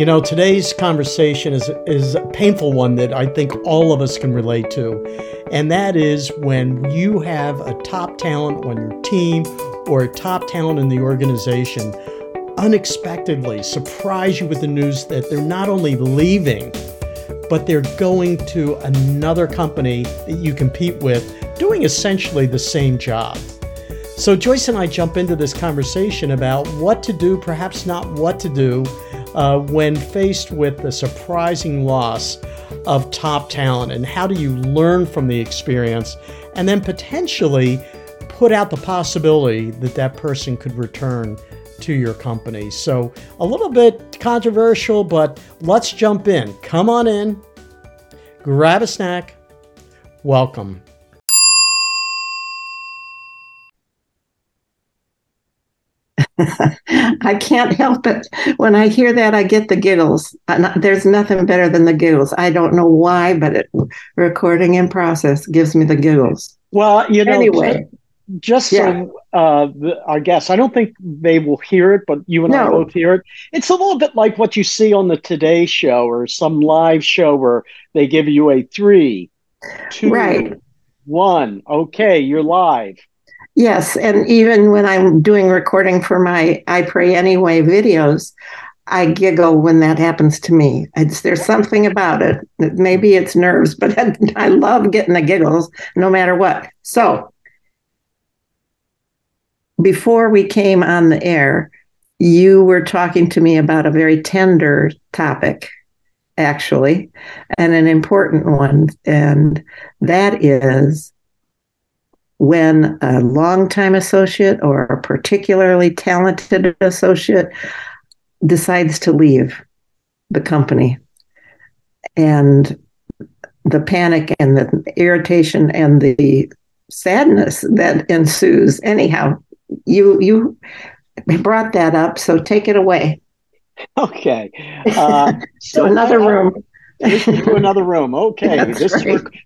You know, today's conversation is a painful one that I think all of us can relate to. And that is when you have a top talent on your team or a top talent in the organization unexpectedly surprise you with the news that they're not only leaving, but they're going to another company that you compete with doing essentially the same job. So Joyce and I jump into this conversation about what to do, perhaps not what to do, when faced with the surprising loss of top talent, and how do you learn from the experience and then potentially put out the possibility that that person could return to your company. So a little bit controversial, but let's jump in. Come on in, grab a snack, welcome. I can't help it. When I hear that, I get the giggles. There's nothing better than the giggles. I don't know why, but recording in process gives me the giggles. Well, you know, anyway, our guests, I don't think they will hear it, but you and I both hear it. It's a little bit like what you see on the Today Show or some live show where they give you a 3, 2, right, 1. Okay, you're live. Yes, and even when I'm doing recording for my I Pray Anyway videos, I giggle when that happens to me. There's something about it. Maybe it's nerves, but I love getting the giggles no matter what. So before we came on the air, you were talking to me about a very tender topic, actually, and an important one, and that is when a longtime associate or a particularly talented associate decides to leave the company, and the panic and the irritation and the sadness that ensues. Anyhow, you brought that up, so take it away. Okay. So another room. To another room. Okay. That's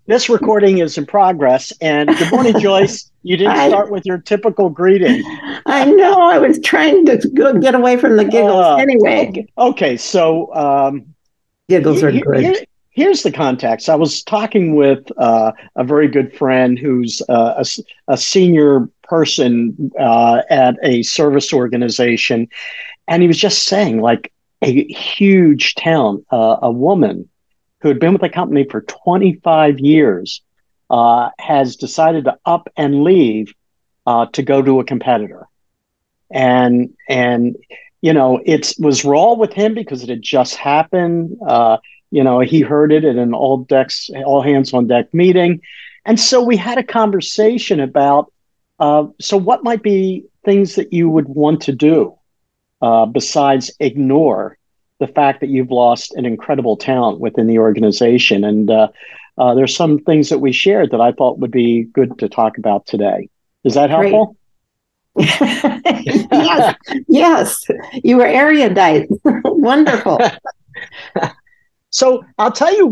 this recording is in progress. And good morning, Joyce. You didn't start with your typical greeting. I know. I was trying to get away from the giggles anyway. Okay. So giggles are good. Here's the context. I was talking with a very good friend who's a senior person at a service organization. And he was just saying, like, a huge talent, a woman who had been with the company for 25 years, has decided to up and leave to go to a competitor. And you know, it was raw with him because it had just happened. You know, he heard it at an all hands on deck meeting. And so we had a conversation about, so what might be things that you would want to do besides ignore the fact that you've lost an incredible talent within the organization. And there's some things that we shared that I thought would be good to talk about today. Is that helpful? Yes. You were erudite. Wonderful. So I'll tell you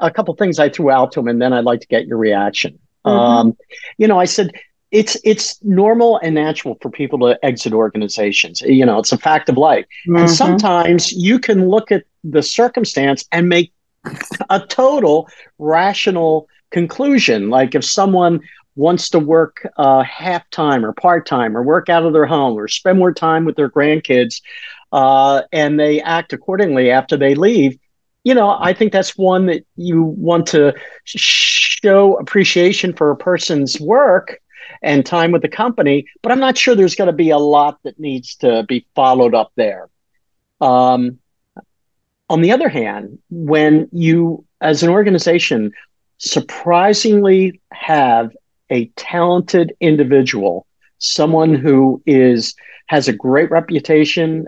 a couple things I threw out to him, and then I'd like to get your reaction. Mm-hmm. You know, I said, it's normal and natural for people to exit organizations. You know, it's a fact of life. Mm-hmm. And sometimes you can look at the circumstance and make a total rational conclusion. Like if someone wants to work half-time or part-time or work out of their home or spend more time with their grandkids and they act accordingly after they leave, you know, I think that's one that you want to show appreciation for a person's work and time with the company, but I'm not sure there's going to be a lot that needs to be followed up there. On the other hand, when you, as an organization, surprisingly have a talented individual, someone who has a great reputation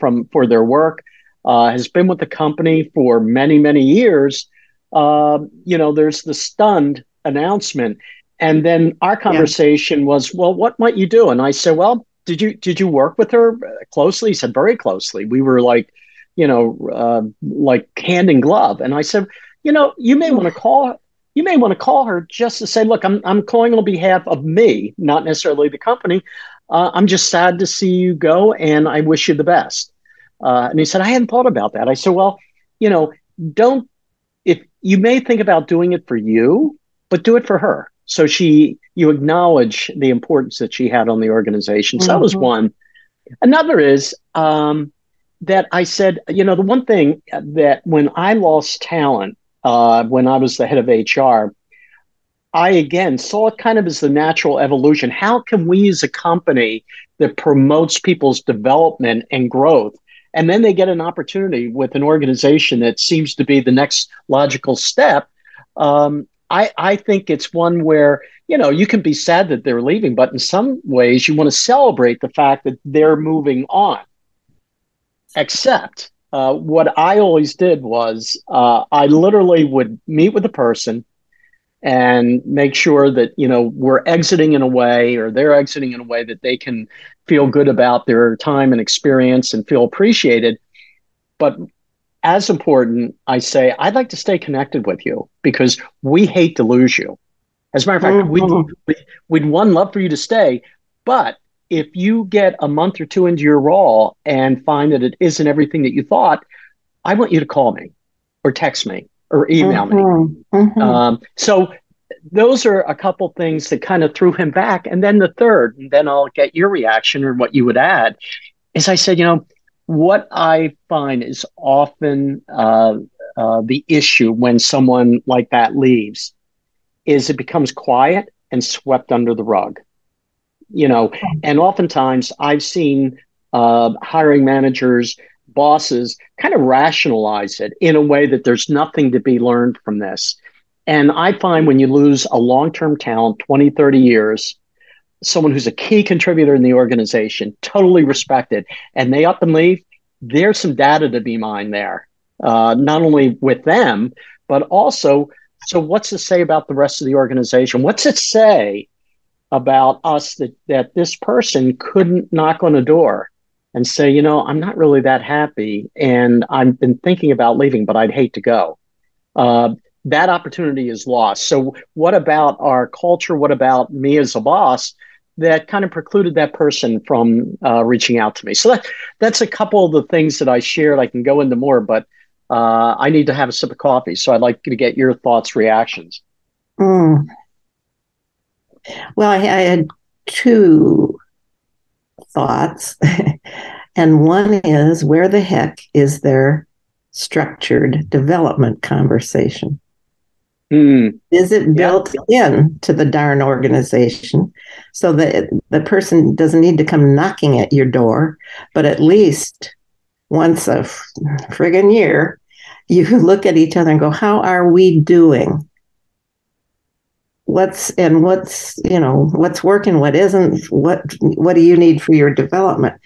for their work, has been with the company for many, many years, you know, there's the stunned announcement. And then our conversation was, well, what might you do? And I said, well, did you work with her closely? He said, very closely. We were like, you know, like hand in glove. And I said, you know, you may want to call her just to say, look, I'm calling on behalf of me, not necessarily the company. I'm just sad to see you go, and I wish you the best. And he said, I hadn't thought about that. I said, well, you know, don't, if you may think about doing it for you, but do it for her. So you acknowledge the importance that she had on the organization. So that was one. Another is that I said, you know, the one thing that when I lost talent, when I was the head of HR, I again saw it kind of as the natural evolution. How can we as a company that promotes people's development and growth, and then they get an opportunity with an organization that seems to be the next logical step? I think it's one where, you know, you can be sad that they're leaving, but in some ways you want to celebrate the fact that they're moving on. Except what I always did was I literally would meet with the person and make sure that, you know, we're exiting in a way, or they're exiting in a way that they can feel good about their time and experience and feel appreciated. But as important, I say, I'd like to stay connected with you because we hate to lose you. As a matter of fact, we'd one love for you to stay, but if you get a month or two into your role and find that it isn't everything that you thought, I want you to call me or text me or email me. So those are a couple things that kind of threw him back. And then the third, and then I'll get your reaction or what you would add, is I said, you know, what I find is often the issue when someone like that leaves is it becomes quiet and swept under the rug. You know, and oftentimes I've seen hiring managers, bosses kind of rationalize it in a way that there's nothing to be learned from this. And I find when you lose a long-term talent, 20, 30 years, someone who's a key contributor in the organization, totally respected, and they up and leave, there's some data to be mined there, not only with them, but also, so what's it say about the rest of the organization? What's it say about us that this person couldn't knock on a door and say, you know, I'm not really that happy and I've been thinking about leaving, but I'd hate to go. That opportunity is lost. So what about our culture? What about me as a boss that kind of precluded that person from reaching out to me? So that's a couple of the things that I shared. I can go into more, but I need to have a sip of coffee. So I'd like to get your thoughts, reactions. Well, I had two thoughts. And one is, where the heck is their structured development conversation? Is it built in to the darn organization so that the person doesn't need to come knocking at your door, but at least once a friggin' year, you look at each other and go, how are we doing? What's you know, what's working, what isn't, what do you need for your development?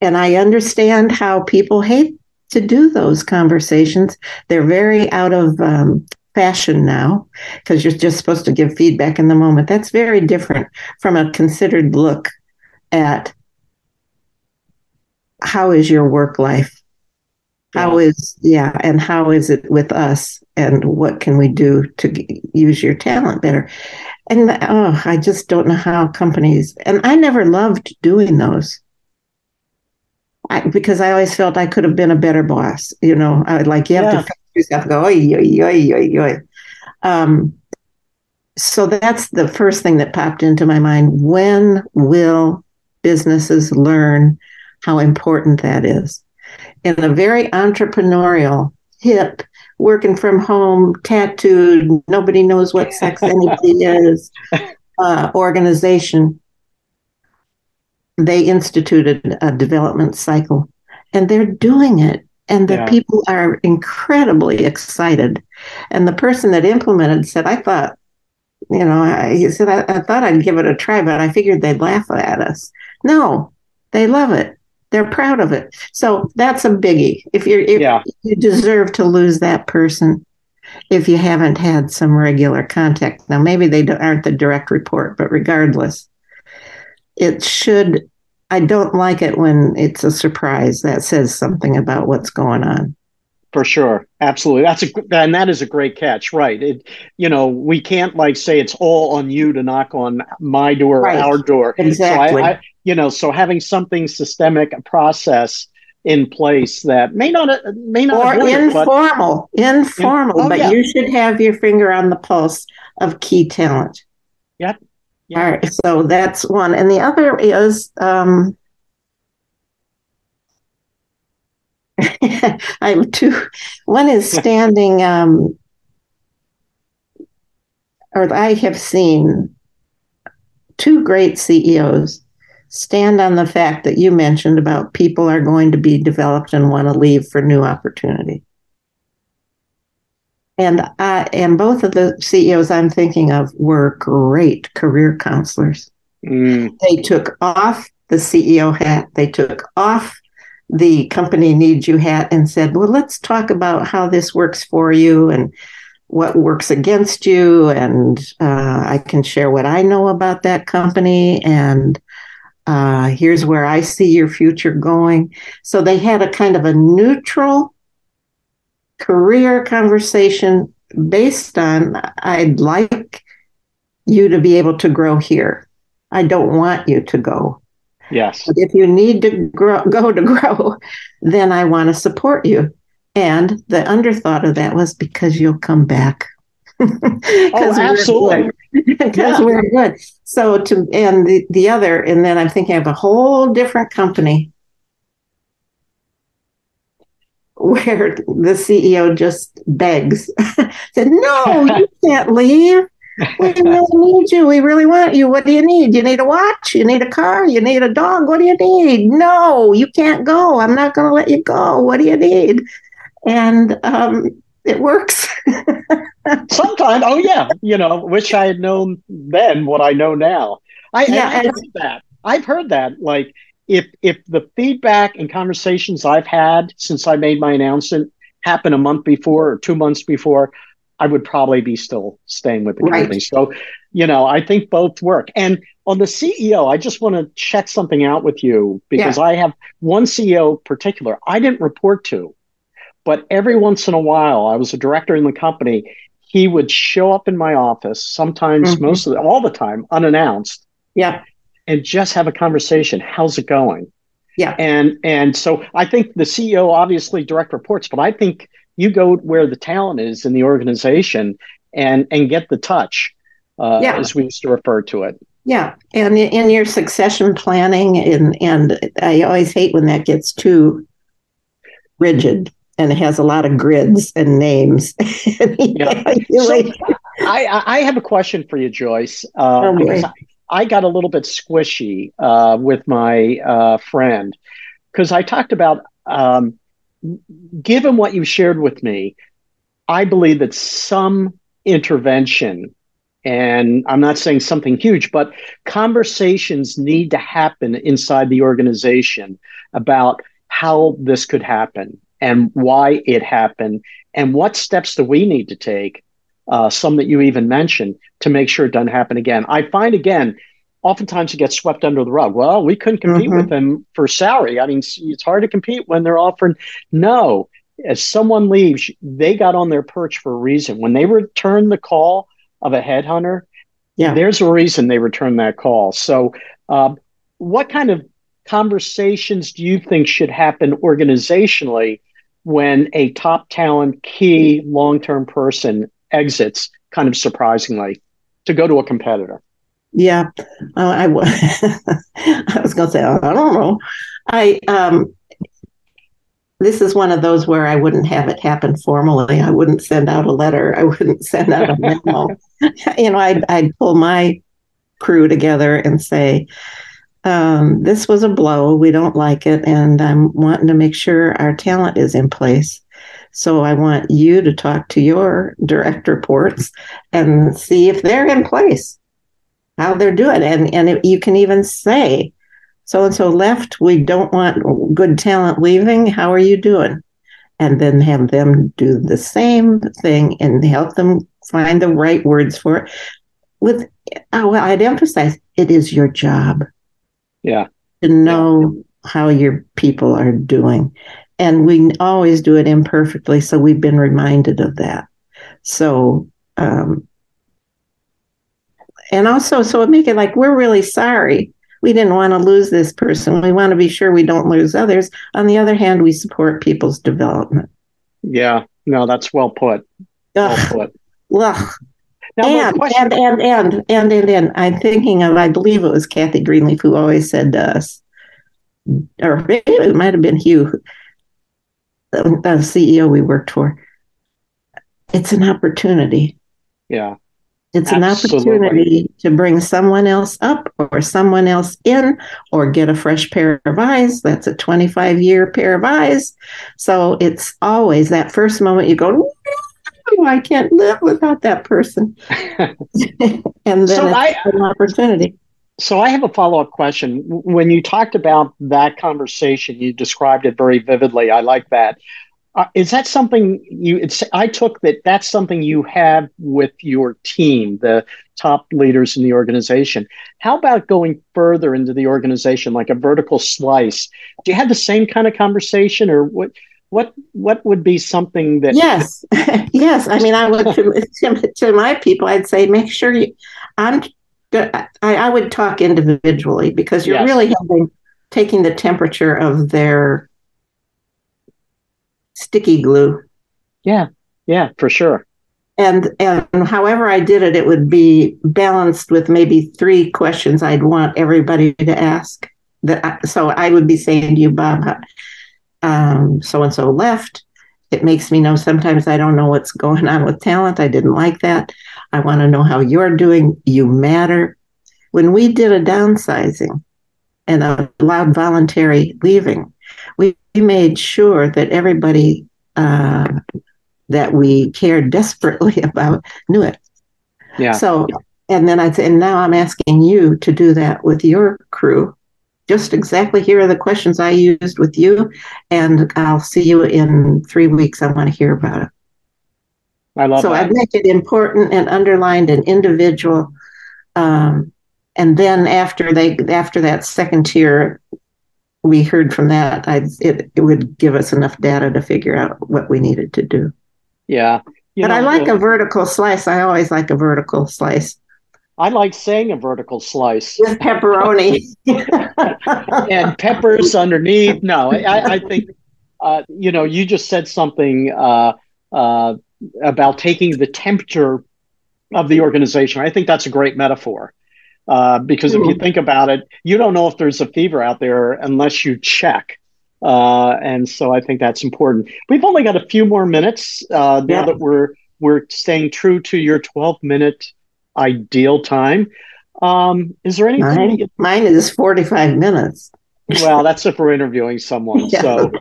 And I understand how people hate to do those conversations. They're very out of fashion now, because you're just supposed to give feedback in the moment. That's very different from a considered look at how is your work life? And how is it with us? And what can we do to use your talent better? And I just don't know how companies, and I never loved doing those because I always felt I could have been a better boss. You know, I would you have to fix yourself and go, oy, oy, oy, oy, oy. So that's the first thing that popped into my mind. When will businesses learn how important that is? In a very entrepreneurial, hip, working from home, tattooed, nobody knows what sex anybody is, organization, they instituted a development cycle, and they're doing it. And the people are incredibly excited. And the person that implemented said, I thought I'd give it a try, but I figured they'd laugh at us. No, they love it. They're proud of it. So that's a biggie. If you deserve to lose that person, if you haven't had some regular contact. Now, maybe they aren't the direct report, but regardless, it should. I don't like it when it's a surprise. That says something about what's going on. For sure. Absolutely. And that is a great catch. Right. We can't say it's all on you to knock on my door, right, or our door. Exactly. So so having something systemic, a process in place that may not or informal, but yeah, you should have your finger on the pulse of key talent. Yep. All right. So that's one. And the other is, I have two. One is standing, or I have seen two great CEOs stand on the fact that you mentioned about people are going to be developed and want to leave for new opportunity. And both of the CEOs I'm thinking of were great career counselors. Mm. They took off the CEO hat. They took off the company needs you hat and said, well, let's talk about how this works for you and what works against you. And I can share what I know about that company. And here's where I see your future going. So they had a kind of a neutral career conversation based on, I'd like you to be able to grow here. I don't want you to go. Yes. But if you need to grow, then I want to support you. And the underthought of that was because you'll come back. Oh, absolutely. Because we're good. So the other, and then I'm thinking of a whole different company where the CEO just begs, said, no, you can't leave. We really need you. We really want you. What do you need? You need a watch? You need a car? You need a dog? What do you need? No, you can't go. I'm not going to let you go. What do you need? And it works. Sometimes. Oh, yeah. Wish I had known then what I know now. I've heard that. If the feedback and conversations I've had since I made my announcement happened a month before or 2 months before, I would probably be still staying with the company. Right. So, I think both work. And on the CEO, I just want to check something out with you because I have one CEO in particular I didn't report to, but every once in a while, I was a director in the company. He would show up in my office sometimes, all the time, unannounced. Yeah. And just have a conversation. How's it going? Yeah. And so I think the CEO obviously direct reports, but I think you go where the talent is in the organization and get the touch, as we used to refer to it. Yeah. And in your succession planning, and I always hate when that gets too rigid and it has a lot of grids and names. I have a question for you, Joyce. I got a little bit squishy with my friend because I talked about given what you shared with me, I believe that some intervention, and I'm not saying something huge, but conversations need to happen inside the organization about how this could happen and why it happened and what steps do we need to take, some that you even mentioned, to make sure it doesn't happen again. I find, again, oftentimes it gets swept under the rug. Well, we couldn't compete with them for salary. I mean, it's hard to compete when they're offering. No, as someone leaves, they got on their perch for a reason. When they return the call of a headhunter, there's a reason they return that call. So what kind of conversations do you think should happen organizationally when a top talent, key, long-term person exits kind of surprisingly to go to a competitor? Yeah, I was going to say, I don't know. This is one of those where I wouldn't have it happen formally. I wouldn't send out a letter. I wouldn't send out a memo. I'd pull my crew together and say, this was a blow. We don't like it. And I'm wanting to make sure our talent is in place. So I want you to talk to your direct reports and see if they're in place, how they're doing. And you can even say, so-and-so left, we don't want good talent leaving. How are you doing? And then have them do the same thing and help them find the right words for it. I'd emphasize, it is your job to know how your people are doing. And we always do it imperfectly, so we've been reminded of that. So, and also, so it make it like, we're really sorry. We didn't want to lose this person. We want to be sure we don't lose others. On the other hand, we support people's development. Yeah, no, that's well put. Well put. And I'm thinking of, I believe it was Kathy Greenleaf who always said to us, or maybe it might have been Hugh, the CEO we worked for, it's an opportunity. Yeah. It's absolutely an opportunity to bring someone else up or someone else in or get a fresh pair of eyes. That's a 25-year pair of eyes. So it's always that first moment you go, oh, I can't live without that person. And then so an opportunity. So I have a follow-up question. When you talked about that conversation, you described it very vividly. I like that. Is that something I took that's something you have with your team, the top leaders in the organization. How about going further into the organization, like a vertical slice? Do you have the same kind of conversation, or what would be something that? Yes. Yes. I mean, I would, to my people, I'd say, make sure I would talk individually, because you're really taking the temperature of their sticky glue. Yeah, for sure. And however I did it, it would be balanced with maybe three questions I'd want everybody to ask. So I would be saying to you, Bob, so-and-so left. It makes me know sometimes I don't know what's going on with talent. I didn't like that. I want to know how you're doing. You matter. When we did a downsizing and allowed voluntary leaving, we made sure that everybody that we cared desperately about knew it. Yeah. So, and then and now I'm asking you to do that with your crew. Just exactly, here are the questions I used with you, and I'll see you in 3 weeks. I want to hear about it. I love that. So I'd make it important and underlined and individual. And then after that second tier, we heard from that, it would give us enough data to figure out what we needed to do. Yeah. I like a vertical slice. I always like a vertical slice. I like saying a vertical slice. With pepperoni. And peppers underneath. No, I think, you just said something about taking the temperature of the organization. I think that's a great metaphor. Because if you think about it, you don't know if there's a fever out there unless you check. And so I think that's important. We've only got a few more minutes now that we're staying true to your 12-minute ideal time. Is there anything? Mine is 45 minutes. Well, that's if we're interviewing someone. Yeah, so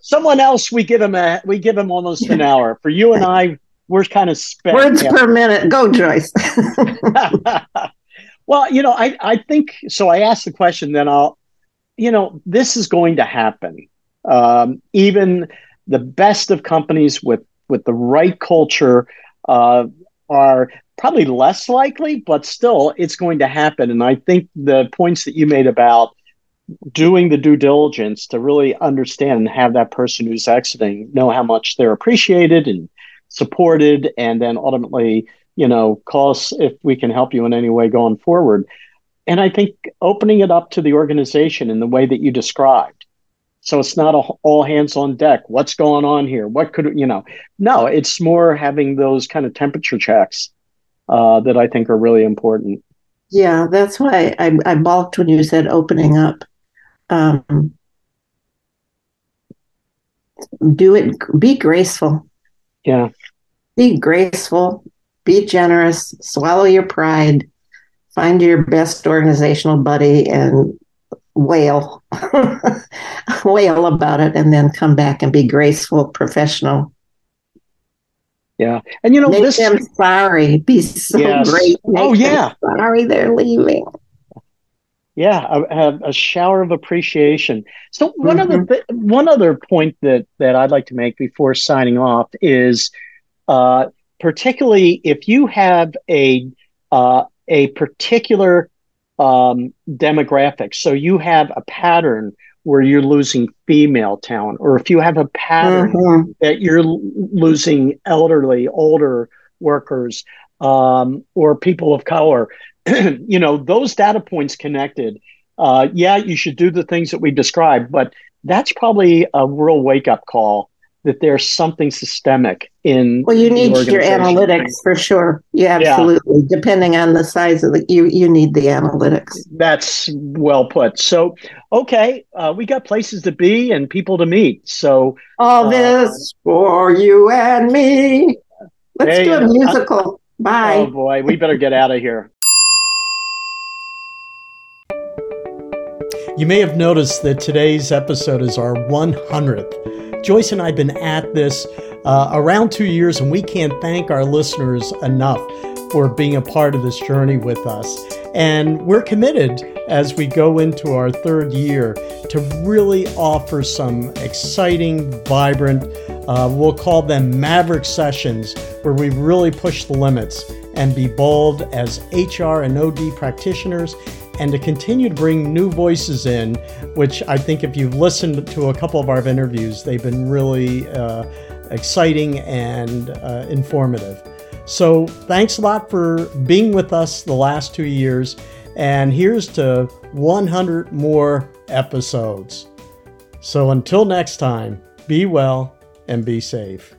someone else, we give them almost an hour. For you and I, we're kind of spent. Words per minute. Go, Joyce. Well, I think, so I asked the question, then this is going to happen. Even the best of companies with the right culture are probably less likely, but still it's going to happen. And I think the points that you made about doing the due diligence to really understand and have that person who's exiting know how much they're appreciated and supported, and then ultimately, call us if we can help you in any way going forward. And I think opening it up to the organization in the way that you described. So it's not all hands on deck. What's going on here? What could, no, it's more having those kind of temperature checks that I think are really important. Yeah, that's why I balked when you said opening up. Do it, be graceful. Yeah. Be graceful, be generous, swallow your pride, find your best organizational buddy and wail about it, and then come back and be graceful, professional. Yeah. And make them sorry. Be so great. Make them sorry they're leaving. Yeah, a shower of appreciation. So one other point that I'd like to make before signing off is, particularly if you have a particular demographics. So you have a pattern where you're losing female talent, or if you have a pattern that you're losing elderly, older workers, or people of color, you know, those data points connected. Yeah, you should do the things that we described, but that's probably a real wake-up call that there's something systemic in. Well, you need your analytics for sure. Yeah, absolutely. Yeah. Depending on the size of the, you need the analytics. That's well put. So, okay, we got places to be and people to meet. So all this for you and me. Let's do a musical. Bye. Oh boy, we better get out of here. You may have noticed that today's episode is our 100th. Joyce and I have been at this around 2 years, and we can't thank our listeners enough for being a part of this journey with us. And we're committed, as we go into our third year, to really offer some exciting, vibrant, we'll call them maverick sessions, where we really push the limits and be bold as HR and OD practitioners, and to continue to bring new voices in, which I think if you've listened to a couple of our interviews, they've been really exciting and informative. So thanks a lot for being with us the last 2 years, and here's to 100 more episodes. So until next time, be well and be safe.